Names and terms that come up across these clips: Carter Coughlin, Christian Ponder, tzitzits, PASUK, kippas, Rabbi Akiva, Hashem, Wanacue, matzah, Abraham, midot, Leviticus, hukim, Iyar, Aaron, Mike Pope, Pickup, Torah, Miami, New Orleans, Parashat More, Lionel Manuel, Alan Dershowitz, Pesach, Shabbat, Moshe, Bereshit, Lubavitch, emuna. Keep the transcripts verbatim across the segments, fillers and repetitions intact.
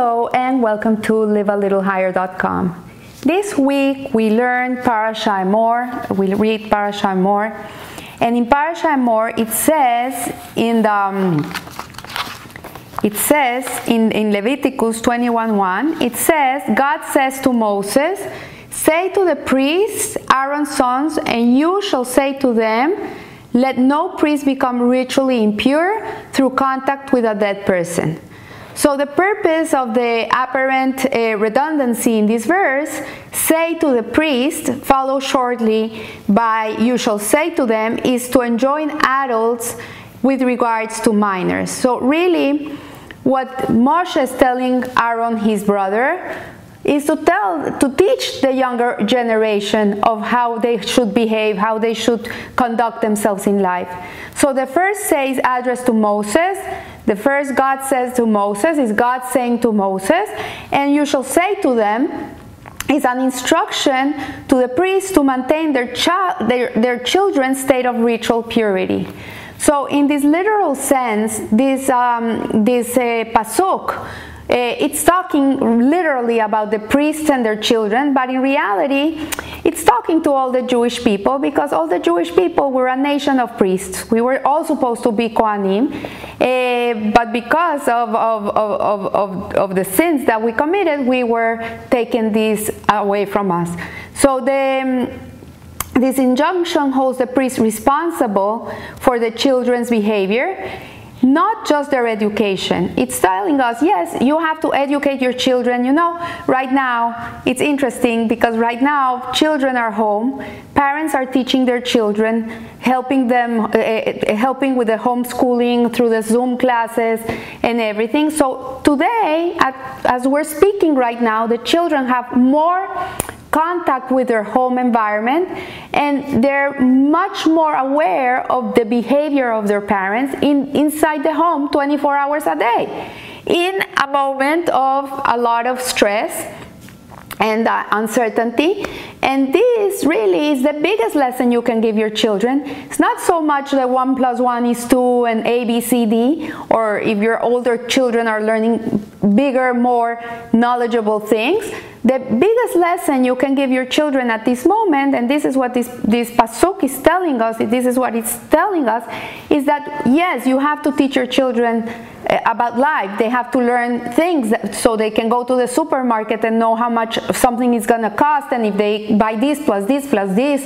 Hello and welcome to live a little higher dot com. This week we learned Parashat More, we read Parashat More, and in Parashat More it says in the um, it says in, in Leviticus twenty-one one, it says, God says to Moses, say to the priests, Aaron's sons, and you shall say to them, let no priest become ritually impure through contact with a dead person. So the purpose of the apparent uh, redundancy in this verse, say to the priest, follow shortly by you shall say to them, is to enjoin adults with regards to minors. So really, what Moshe is telling Aaron, his brother, is to tell, to teach the younger generation of how they should behave, how they should conduct themselves in life. So the first say is addressed to Moses. The first God says to Moses is God saying to Moses, and you shall say to them, is an instruction to the priests to maintain their child, their, their children's state of ritual purity. So in this literal sense, this um, this uh, PASUK, Uh, it's talking literally about the priests and their children, but in reality, it's talking to all the Jewish people, because all the Jewish people were a nation of priests. We were all supposed to be kohanim, uh, but because of, of, of, of, of the sins that we committed, we were taking this away from us. So the... Um, this injunction holds the priests responsible for the children's behavior, not just their education. It's telling us, yes, you have to educate your children. You know, right now, it's interesting because right now, children are home. Parents are teaching their children, helping them, uh, helping with the homeschooling through the Zoom classes and everything. So today, at, as we're speaking right now, the children have more contact with their home environment, and they're much more aware of the behavior of their parents in, inside the home twenty-four hours a day, in a moment of a lot of stress and uh, uncertainty. And this really is the biggest lesson you can give your children. It's not so much that one plus one is two and A, B, C, D, or if your older children are learning bigger, more knowledgeable things. The biggest lesson you can give your children at this moment, and this is what this, this PASUK is telling us, this is what it's telling us, is that yes, you have to teach your children about life. They have to learn things that, so they can go to the supermarket and know how much something is going to cost, and if they buy this plus this plus this,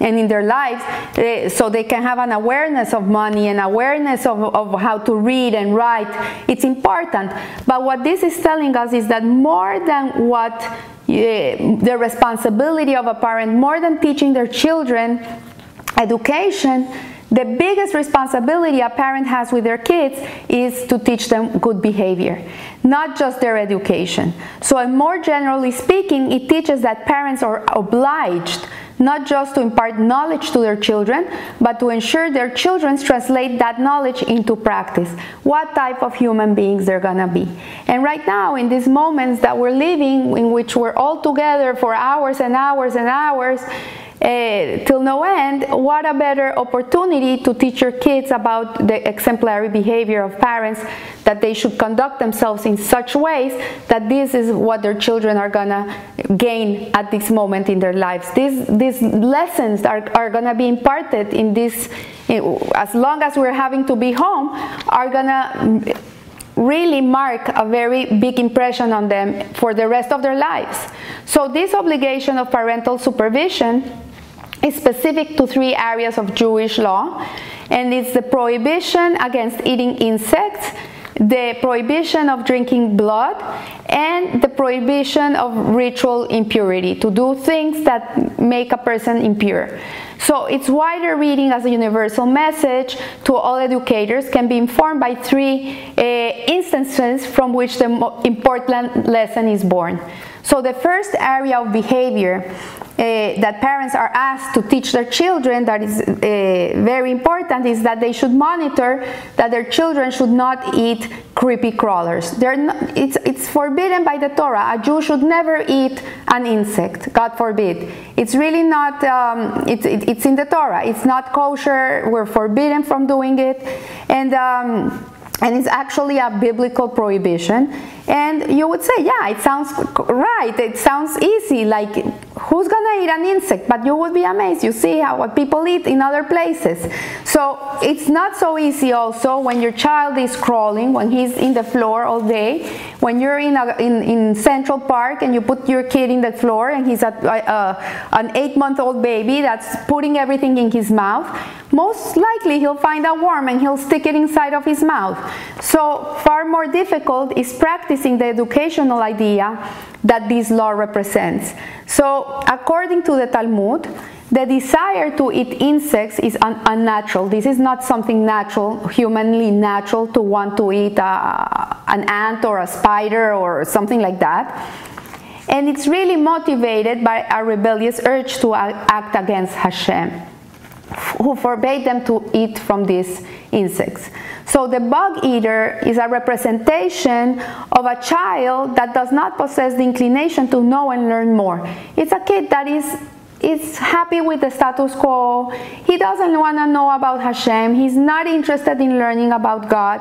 and in their lives, they, so they can have an awareness of money, an awareness of, of how to read and write. It's important. But what this is telling us is that more than what uh, the responsibility of a parent, more than teaching their children education, the biggest responsibility a parent has with their kids is to teach them good behavior, not just their education. So, and more generally speaking, it teaches that parents are obliged not just to impart knowledge to their children, but to ensure their children translate that knowledge into practice, what type of human beings they're gonna be. And right now, in these moments that we're living, in which we're all together for hours and hours and hours, Uh, till no end, what a better opportunity to teach your kids about the exemplary behavior of parents, that they should conduct themselves in such ways that this is what their children are gonna gain at this moment in their lives. These, these lessons are, are gonna be imparted in this, as long as we're having to be home, are gonna really mark a very big impression on them for the rest of their lives. So this obligation of parental supervision is specific to three areas of Jewish law, and it's the prohibition against eating insects, the prohibition of drinking blood, and the prohibition of ritual impurity, to do things that make a person impure. So its wider reading as a universal message to all educators can be informed by three uh, instances from which the important lesson is born. So the first area of behavior uh, that parents are asked to teach their children that is uh, very important is that they should monitor that their children should not eat creepy crawlers. They're not, it's, it's forbidden by the Torah. A Jew should never eat an insect, God forbid. It's really not, um, it's, it, it's in the Torah. It's not kosher, we're forbidden from doing it. And um, And it's actually a biblical prohibition. And you would say, yeah, it sounds right, it sounds easy, like who's gonna eat an insect? But you would be amazed, you see how what people eat in other places. So it's not so easy also when your child is crawling, when he's in the floor all day, when you're in a, in, in Central Park and you put your kid in the floor and he's a, a, an eight-month-old baby that's putting everything in his mouth. Most likely he'll find a worm and he'll stick it inside of his mouth. So far more difficult is practicing the educational idea that this law represents. So according to the Talmud, the desire to eat insects is un- unnatural. This is not something natural, humanly natural, to want to eat a, an ant or a spider or something like that. And it's really motivated by a rebellious urge to act against Hashem, who forbade them to eat from these insects. So the bug eater is a representation of a child that does not possess the inclination to know and learn more. It's a kid that is is happy with the status quo. He doesn't want to know about Hashem. He's not interested in learning about God.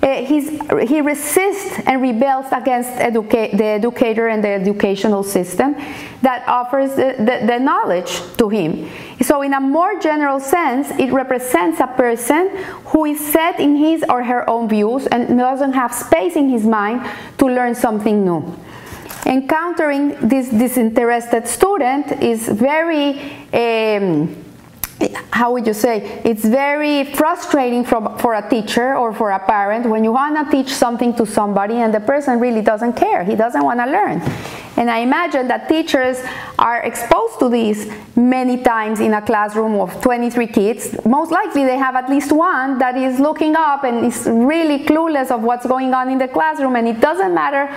Uh, he's, he resists and rebels against educa- the educator and the educational system that offers the, the, the knowledge to him. So in a more general sense, it represents a person who is set in his or her own views and doesn't have space in his mind to learn something new. Encountering this disinterested student is very, um, how would you say, it's very frustrating for, for a teacher or for a parent when you want to teach something to somebody and the person really doesn't care, he doesn't want to learn. And I imagine that teachers are exposed to this many times in a classroom of twenty-three kids. Most likely they have at least one that is looking up and is really clueless of what's going on in the classroom, and it doesn't matter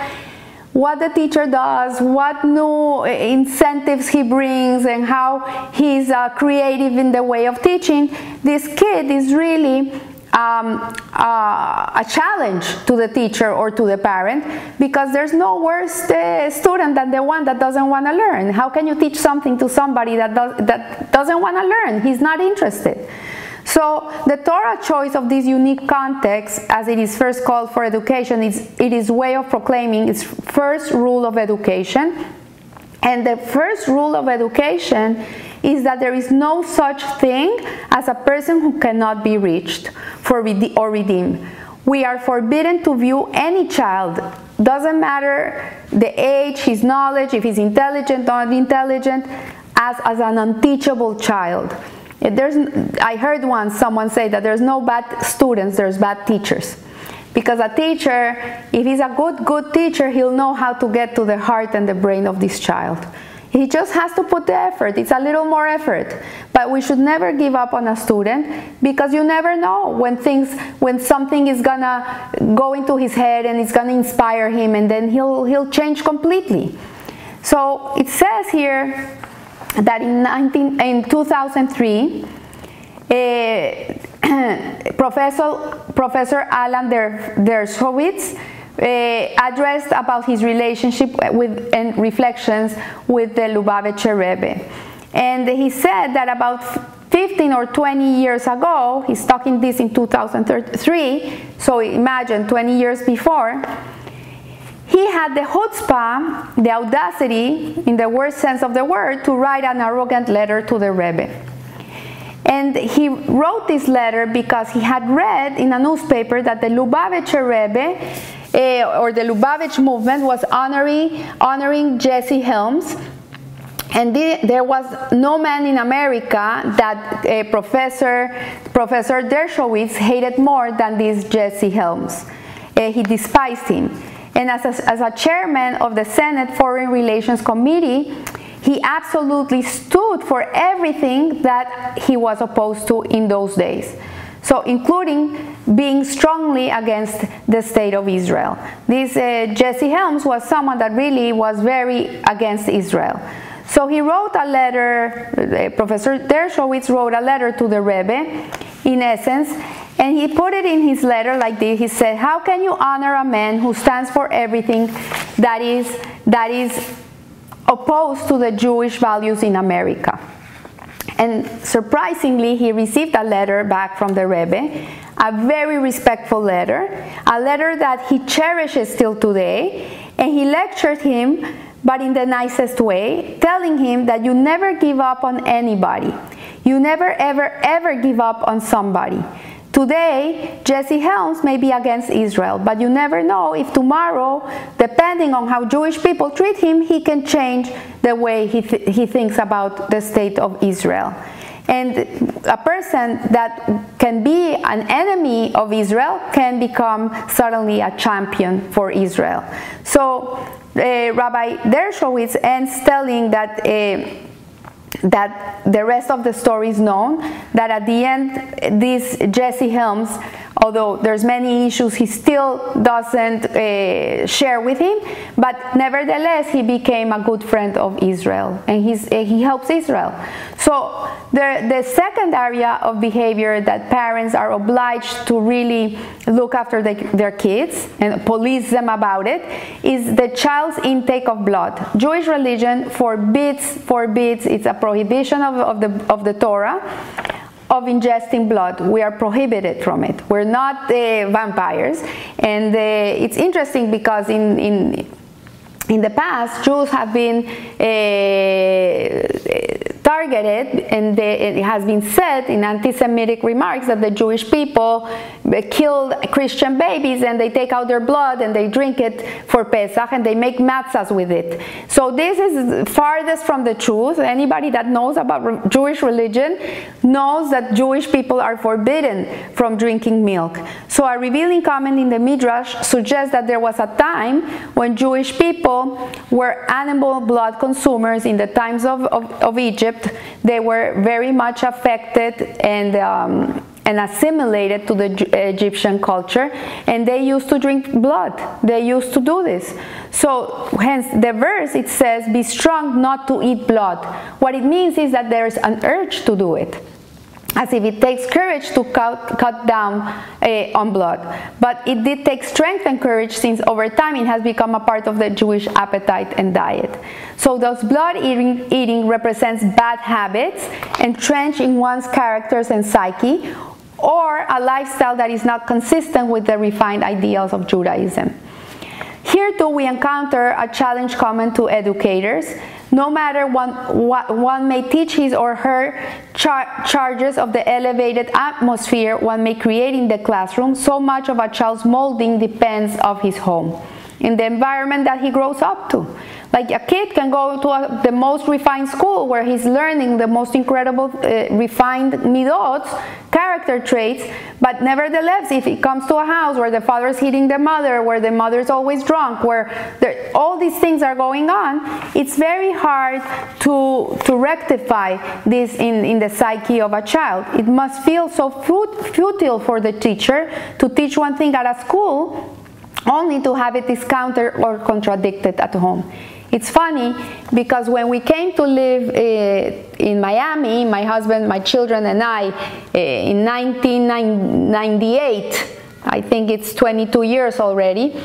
what the teacher does, what new incentives he brings, and how he's uh, creative in the way of teaching. This kid is really um, uh, a challenge to the teacher or to the parent, because there's no worse uh, student than the one that doesn't want to learn. How can you teach something to somebody that, does, that doesn't want to learn? He's not interested. So the Torah choice of this unique context, as it is first called for education, is it is way of proclaiming its first rule of education. And the first rule of education is that there is no such thing as a person who cannot be reached for rede- or redeemed. We are forbidden to view any child, doesn't matter the age, his knowledge, if he's intelligent or not intelligent, as, as an unteachable child. There's, I heard once someone say that there's no bad students, there's bad teachers. Because a teacher, if he's a good, good teacher, he'll know how to get to the heart and the brain of this child. He just has to put the effort. It's a little more effort. But we should never give up on a student, because you never know when things, when something is gonna go into his head and it's gonna inspire him, and then he'll he'll change completely. So it says here that in, nineteen, in two thousand three, uh, Professor, Professor Alan Dershowitz uh, addressed about his relationship with and reflections with the Lubavitcher Rebbe. And he said that about fifteen or twenty years ago, he's talking this in two thousand three, so imagine twenty years before, he had the chutzpah, the audacity, in the worst sense of the word, to write an arrogant letter to the Rebbe. And he wrote this letter because he had read in a newspaper that the Lubavitcher Rebbe, eh, or the Lubavitch movement, was honoring, honoring Jesse Helms. And the, there was no man in America that eh, Professor, Professor Dershowitz hated more than this Jesse Helms. Eh, he despised him. And as a, as a chairman of the Senate Foreign Relations Committee, he absolutely stood for everything that he was opposed to in those days. So including being strongly against the state of Israel. This uh, Jesse Helms was someone that really was very against Israel. So he wrote a letter, uh, Professor Dershowitz wrote a letter to the Rebbe, in essence, and he put it in his letter like this. He said, how can you honor a man who stands for everything that is, that is opposed to the Jewish values in America? And surprisingly, he received a letter back from the Rebbe, a very respectful letter, a letter that he cherishes till today. And he lectured him, but in the nicest way, telling him that you never give up on anybody. You never, ever, ever give up on somebody. Today, Jesse Helms may be against Israel, but you never know if tomorrow, depending on how Jewish people treat him, he can change the way he, th- he thinks about the state of Israel. And a person that can be an enemy of Israel can become suddenly a champion for Israel. So uh, Rabbi Dershowitz ends telling that uh, that the rest of the story is known, that at the end, this Jesse Helms, although there's many issues he still doesn't uh, share with him, but nevertheless, he became a good friend of Israel, and he's, uh, he helps Israel. So the, the second area of behavior that parents are obliged to really look after the, their kids and police them about it is the child's intake of blood. Jewish religion forbids, forbids, it's a prohibition of, of, the, of the Torah, of ingesting blood. We are prohibited from it. We're not uh, vampires. And uh, it's interesting because in, in, in the past, Jews have been uh, targeted, and they, it has been said in anti-Semitic remarks that the Jewish people killed Christian babies and they take out their blood and they drink it for Pesach and they make matzahs with it. So this is farthest from the truth. Anybody that knows about re- Jewish religion knows that Jewish people are forbidden from drinking milk. So a revealing comment in the Midrash suggests that there was a time when Jewish people were animal blood consumers in the times of, of, of Egypt. They were very much affected and um, and assimilated to the Egyptian culture, and they used to drink blood. They used to do this. So hence the verse, it says, be strong not to eat blood. What it means is that there is an urge to do it, as if it takes courage to cut, cut down uh, on blood. But it did take strength and courage, since over time it has become a part of the Jewish appetite and diet. So those blood eating, eating represents bad habits entrenched in one's characters and psyche, or a lifestyle that is not consistent with the refined ideals of Judaism. Here too we encounter a challenge common to educators. No matter one, what one may teach his or her char- charges of the elevated atmosphere one may create in the classroom, so much of a child's molding depends on his home, in the environment that he grows up to. Like a kid can go to a, the most refined school where he's learning the most incredible uh, refined midot, character traits, but nevertheless, if it comes to a house where the father is hitting the mother, where the mother is always drunk, where there, all these things are going on, it's very hard to to rectify this in, in the psyche of a child. It must feel so futile for the teacher to teach one thing at a school only to have it discounted or contradicted at home. It's funny because when we came to live uh, in Miami, my husband, my children, and I, uh, in nineteen ninety-eight, I think it's twenty-two years already, uh,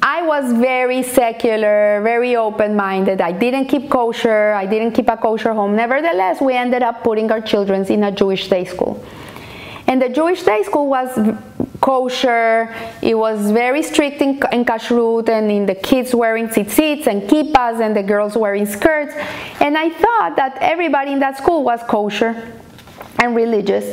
I was very secular, very open-minded. I didn't keep kosher, I didn't keep a kosher home. Nevertheless, we ended up putting our children in a Jewish day school. And the Jewish day school was kosher, it was very strict in, in kashrut, and in the kids wearing tzitzits and kippas, and the girls wearing skirts. And I thought that everybody in that school was kosher and religious.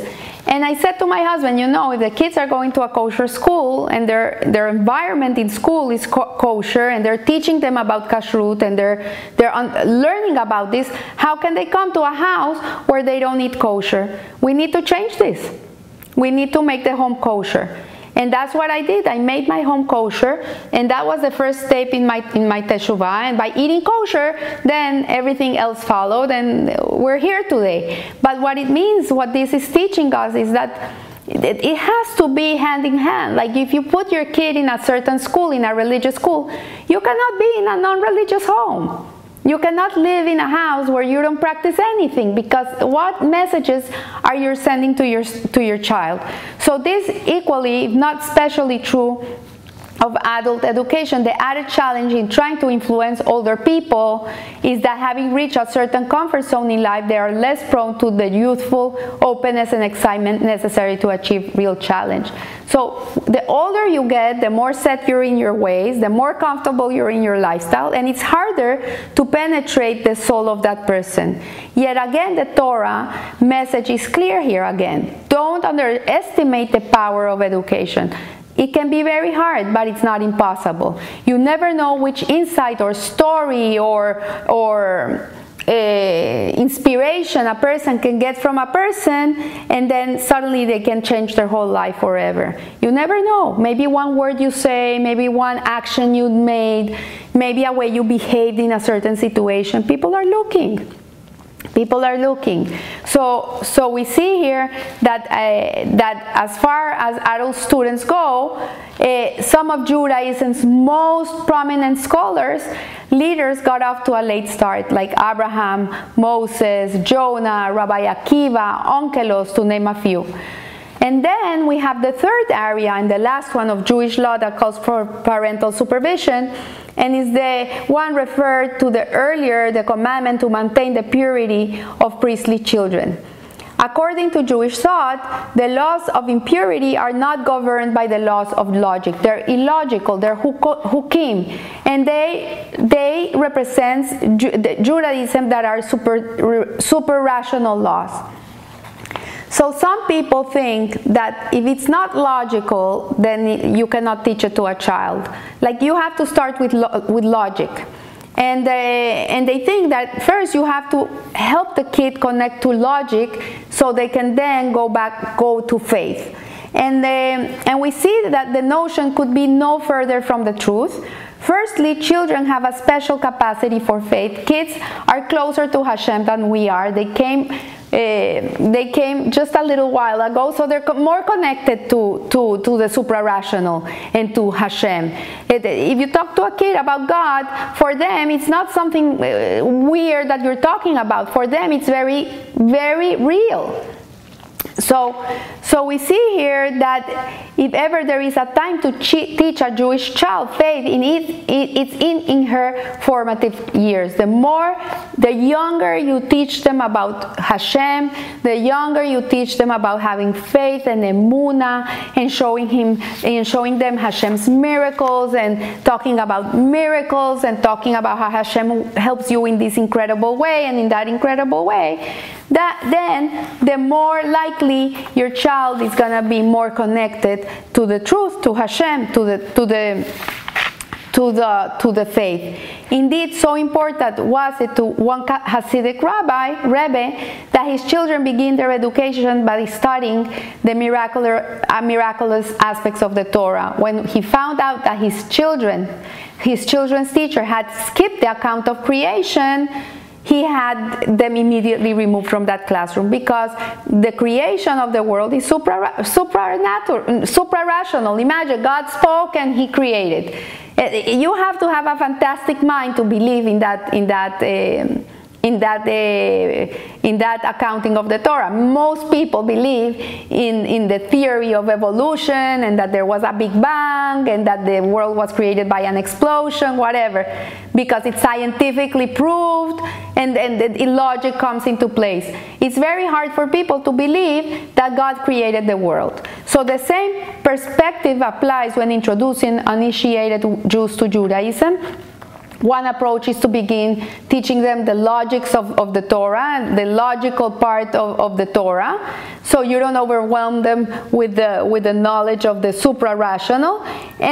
And I said to my husband, you know, if the kids are going to a kosher school and their their environment in school is co- kosher and they're teaching them about kashrut and they're, they're un- learning about this, how can they come to a house where they don't eat kosher? We need to change this. We need to make the home kosher. And that's what I did. I made my home kosher, and that was the first step in my in my teshuvah. And by eating kosher, then everything else followed, and we're here today. But what it means, what this is teaching us, is that it has to be hand in hand. Like if you put your kid in a certain school, in a religious school, you cannot be in a non-religious home. You cannot live in a house where you don't practice anything, because what messages are you sending to your to your child? So this equally, if not especially true, of adult education, the added challenge in trying to influence older people is that having reached a certain comfort zone in life, they are less prone to the youthful openness and excitement necessary to achieve real challenge. So the older you get, the more set you're in your ways, the more comfortable you're in your lifestyle, and it's harder to penetrate the soul of that person. Yet again, the Torah message is clear here again. Don't underestimate the power of education. It can be very hard, but it's not impossible. You never know which insight or story or, or uh, inspiration a person can get from a person, and then suddenly they can change their whole life forever. You never know. Maybe one word you say, maybe one action you made, maybe a way you behaved in a certain situation. People are looking. People are looking. So, so we see here that, uh, that as far as adult students go, uh, some of Judaism's most prominent scholars, leaders got off to a late start, like Abraham, Moses, Jonah, Rabbi Akiva, Onkelos, to name a few. And then we have the third area and the last one of Jewish law that calls for parental supervision, and is the one referred to the earlier, the commandment to maintain the purity of priestly children. According to Jewish thought, the laws of impurity are not governed by the laws of logic. They're illogical, they're hukim, and they, they represent Ju- the Judaism that are super, super rational laws. So some people think that if it's not logical, then you cannot teach it to a child. Like, you have to start with lo- with logic. And they, and they think that first you have to help the kid connect to logic so they can then go back, go to faith. And, they, and we see that the notion could be no further from the truth. Firstly, children have a special capacity for faith. Kids are closer to Hashem than we are. They came Uh, they came just a little while ago, so they're co- more connected to, to, to the suprarational and to Hashem. It, if you talk to a kid about God, for them it's not something uh, weird that you're talking about. For them it's very, very real. So, so we see here that if ever there is a time to che- teach a Jewish child faith, in it, it, it's in, in her formative years. The more, the younger you teach them about Hashem, the younger you teach them about having faith and emuna, and showing him, and showing them Hashem's miracles, and talking about miracles, and talking about how Hashem helps you in this incredible way and in that incredible way. That then, the more likely your child is gonna be more connected to the truth, to Hashem, to the to the to the to the faith. Indeed, so important was it to one Hasidic rabbi, Rebbe, that his children begin their education by studying the miraculous, uh, miraculous aspects of the Torah. When he found out that his children, his children's teacher had skipped the account of creation, he had them immediately removed from that classroom, because the creation of the world is supra, supranatural, supra-rational. Imagine, God spoke and He created. You have to have a fantastic mind to believe in that, in that, uh, in that, uh, in that accounting of the Torah. Most people believe in in the theory of evolution, and that there was a Big Bang, and that the world was created by an explosion, whatever, because it's scientifically proved, and, and the logic comes into place. It's very hard for people to believe that God created the world. So the same perspective applies when introducing uninitiated Jews to Judaism. One approach is to begin teaching them the logics of, of the Torah, the logical part of, of the Torah, so you don't overwhelm them with the with the knowledge of the supra-rational.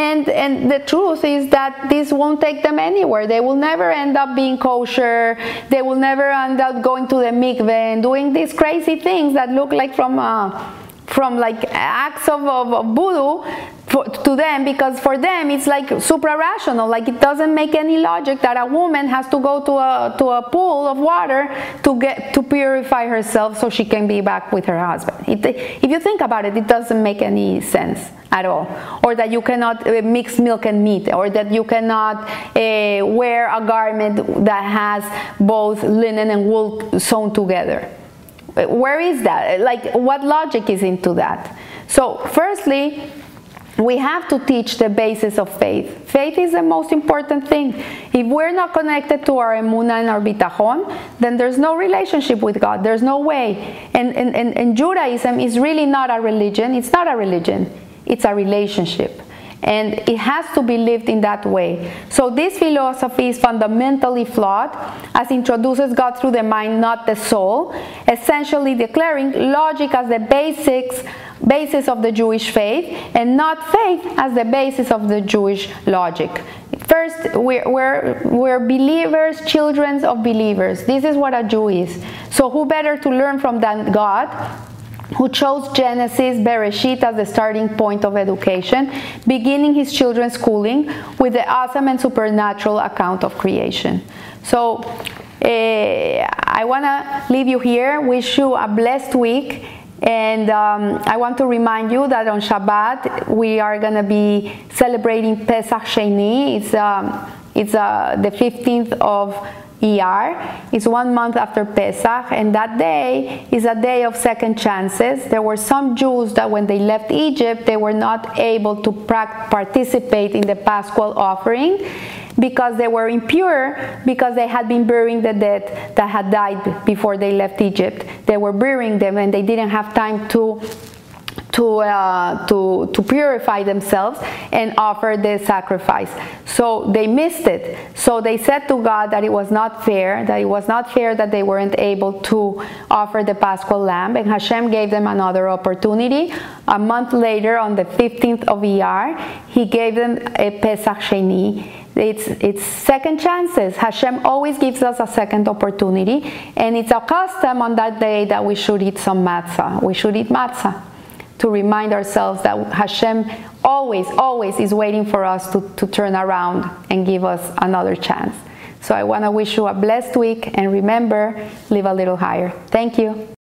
And, and the truth is that this won't take them anywhere. They will never end up being kosher. They will never end up going to the mikveh and doing these crazy things that look like from uh, from like acts of, of, of voodoo for, to them, because for them it's like supra-rational. Like, it doesn't make any logic that a woman has to go to a to a pool of water to get to purify herself so she can be back with her husband. It, if you think about it, it doesn't make any sense at all. Or that you cannot uh, mix milk and meat, or that you cannot uh, wear a garment that has both linen and wool sewn together. Where is that? Like, what logic is into that? So, firstly, we have to teach the basis of faith. Faith is the most important thing. If we're not connected to our emuna and our bitajon, then there's no relationship with God. There's no way. And, and, and, and Judaism is really not a religion. It's not a religion. It's a relationship. And it has to be lived in that way. So this philosophy is fundamentally flawed, as introduces God through the mind, not the soul, essentially declaring logic as the basics, basis of the Jewish faith, and not faith as the basis of the Jewish logic. First, we're, we're, we're believers, children of believers. This is what a Jew is. So who better to learn from than God, who chose Genesis, Bereshit as the starting point of education, beginning his children's schooling with the awesome and supernatural account of creation. So uh, I want to leave you here, wish you a blessed week, and um, I want to remind you that on Shabbat we are going to be celebrating Pesach Sheini. It's, um, it's uh, the fifteenth of Iyar. It's one month after Pesach, and that day is a day of second chances. There were some Jews that when they left Egypt, they were not able to participate in the Paschal offering because they were impure, because they had been burying the dead that had died before they left Egypt. They were burying them and they didn't have time to to uh, to to purify themselves and offer the sacrifice. So they missed it. So they said to God that it was not fair, that it was not fair that they weren't able to offer the Paschal lamb, and Hashem gave them another opportunity. A month later, on the fifteenth of Iyar, He gave them a Pesach Sheni. It's, it's second chances. Hashem always gives us a second opportunity, and it's a custom on that day that we should eat some matzah. We should eat matzah, to remind ourselves that Hashem always, always is waiting for us to, to turn around and give us another chance. So I want to wish you a blessed week, and remember, live a little higher. Thank you.